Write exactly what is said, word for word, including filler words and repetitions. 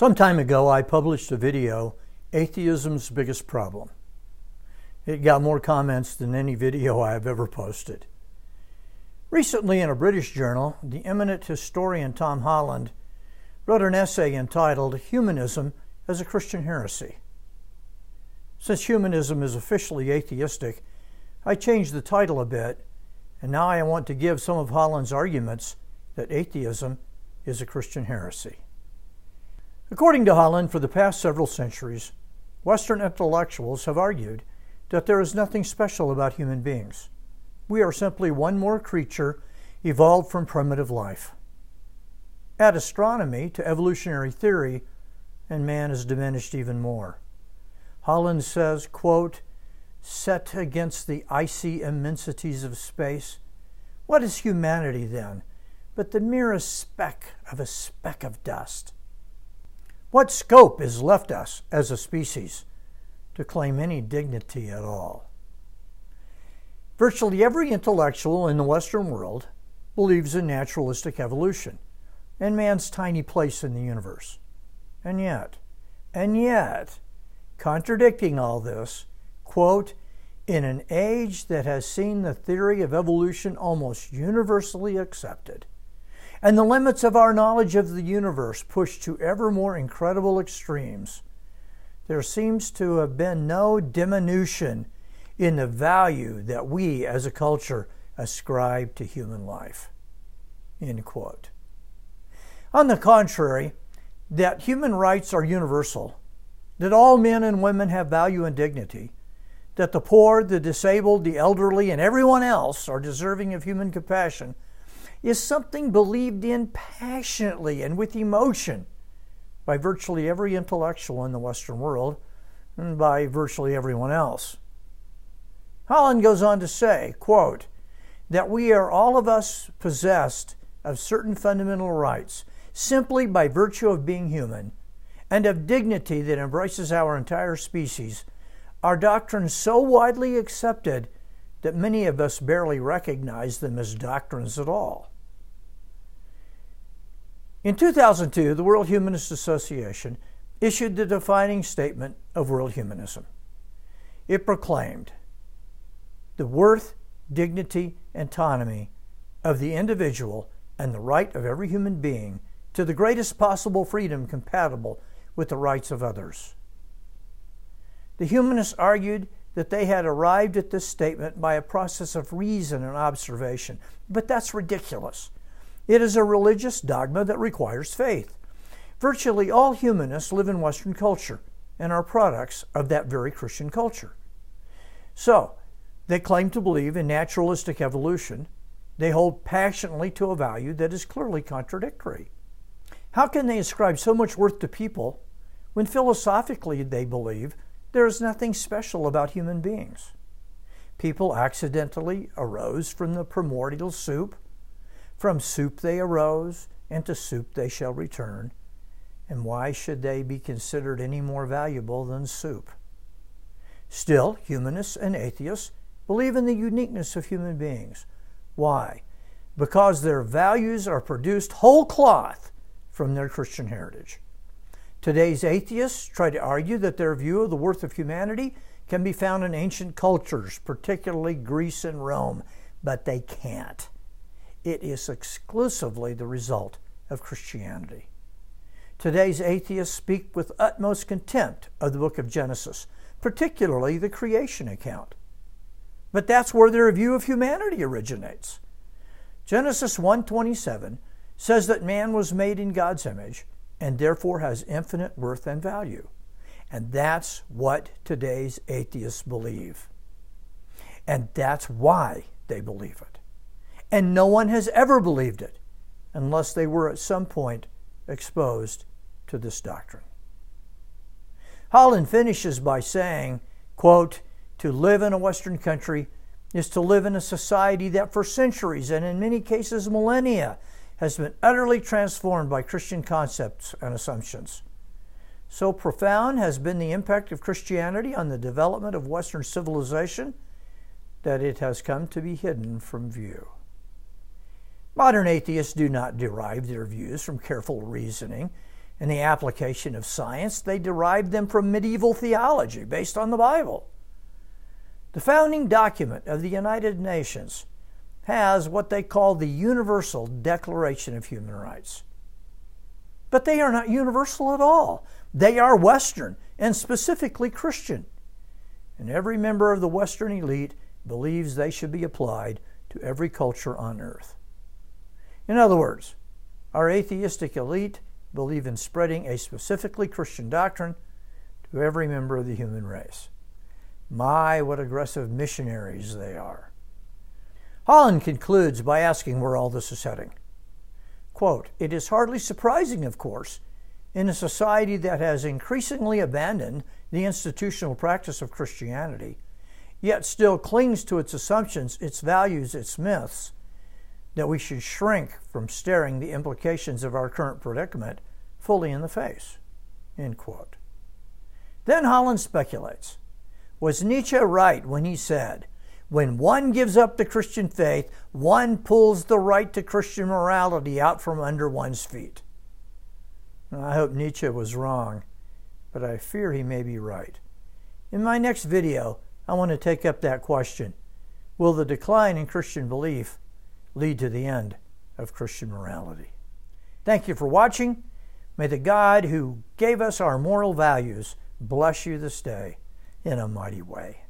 Some time ago, I published a video, Atheism's Biggest Problem. It got more comments than any video I have ever posted. Recently, in a British journal, the eminent historian Tom Holland wrote an essay entitled Humanism as a Christian Heresy. Since humanism is officially atheistic, I changed the title a bit, and now I want to give some of Holland's arguments that atheism is a Christian heresy. According to Holland, for the past several centuries, Western intellectuals have argued that there is nothing special about human beings. We are simply one more creature evolved from primitive life. Add astronomy to evolutionary theory, and man is diminished even more. Holland says, quote, "Set against the icy immensities of space, what is humanity then but the merest speck of a speck of dust? What scope is left us as a species to claim any dignity at all?" Virtually every intellectual in the Western world believes in naturalistic evolution and man's tiny place in the universe. And yet, and yet, contradicting all this, quote, "In an age that has seen the theory of evolution almost universally accepted, and the limits of our knowledge of the universe pushed to ever more incredible extremes, there seems to have been no diminution in the value that we as a culture ascribe to human life," end quote. On the contrary, that human rights are universal, that all men and women have value and dignity, that the poor, the disabled, the elderly, and everyone else are deserving of human compassion, is something believed in passionately and with emotion by virtually every intellectual in the Western world and by virtually everyone else. Holland goes on to say, quote, "That we are all of us possessed of certain fundamental rights simply by virtue of being human and of dignity that embraces our entire species, our doctrines so widely accepted that many of us barely recognize them as doctrines at all." In two thousand two, the World Humanist Association issued the defining statement of world humanism. It proclaimed the worth, dignity, autonomy of the individual and the right of every human being to the greatest possible freedom compatible with the rights of others. The humanists argued that they had arrived at this statement by a process of reason and observation, but that's ridiculous. It is a religious dogma that requires faith. Virtually all humanists live in Western culture and are products of that very Christian culture. So, they claim to believe in naturalistic evolution. They hold passionately to a value that is clearly contradictory. How can they ascribe so much worth to people when philosophically they believe there is nothing special about human beings? People accidentally arose from the primordial soup. From soup they arose, and to soup they shall return. And why should they be considered any more valuable than soup? Still, humanists and atheists believe in the uniqueness of human beings. Why? Because their values are produced whole cloth from their Christian heritage. Today's atheists try to argue that their view of the worth of humanity can be found in ancient cultures, particularly Greece and Rome, but they can't. It is exclusively the result of Christianity. Today's atheists speak with utmost contempt of the book of Genesis, particularly the creation account. But that's where their view of humanity originates. Genesis one twenty-seven says that man was made in God's image, and therefore has infinite worth and value. And that's what today's atheists believe. And that's why they believe it. And no one has ever believed it unless they were at some point exposed to this doctrine. Holland finishes by saying, quote, "To live in a Western country is to live in a society that for centuries, and in many cases millennia, has been utterly transformed by Christian concepts and assumptions. So profound has been the impact of Christianity on the development of Western civilization that it has come to be hidden from view." Modern atheists do not derive their views from careful reasoning In the application of science, they derived them from medieval theology based on the Bible. The founding document of the United Nations has what they call the Universal Declaration of Human Rights. But they are not universal at all. They are Western, and specifically Christian. And every member of the Western elite believes they should be applied to every culture on earth. In other words, our atheistic elite believe in spreading a specifically Christian doctrine to every member of the human race. My, what aggressive missionaries they are. Holland concludes by asking where all this is heading. Quote, "It is hardly surprising, of course, in a society that has increasingly abandoned the institutional practice of Christianity, yet still clings to its assumptions, its values, its myths, that we should shrink from staring the implications of our current predicament fully in the face." End quote. Then Holland speculates, was Nietzsche right when he said, when one gives up the Christian faith, one pulls the right to Christian morality out from under one's feet? Now, I hope Nietzsche was wrong, but I fear he may be right. In my next video, I want to take up that question. Will the decline in Christian belief lead to the end of Christian morality? Thank you for watching. May the God who gave us our moral values bless you this day in a mighty way.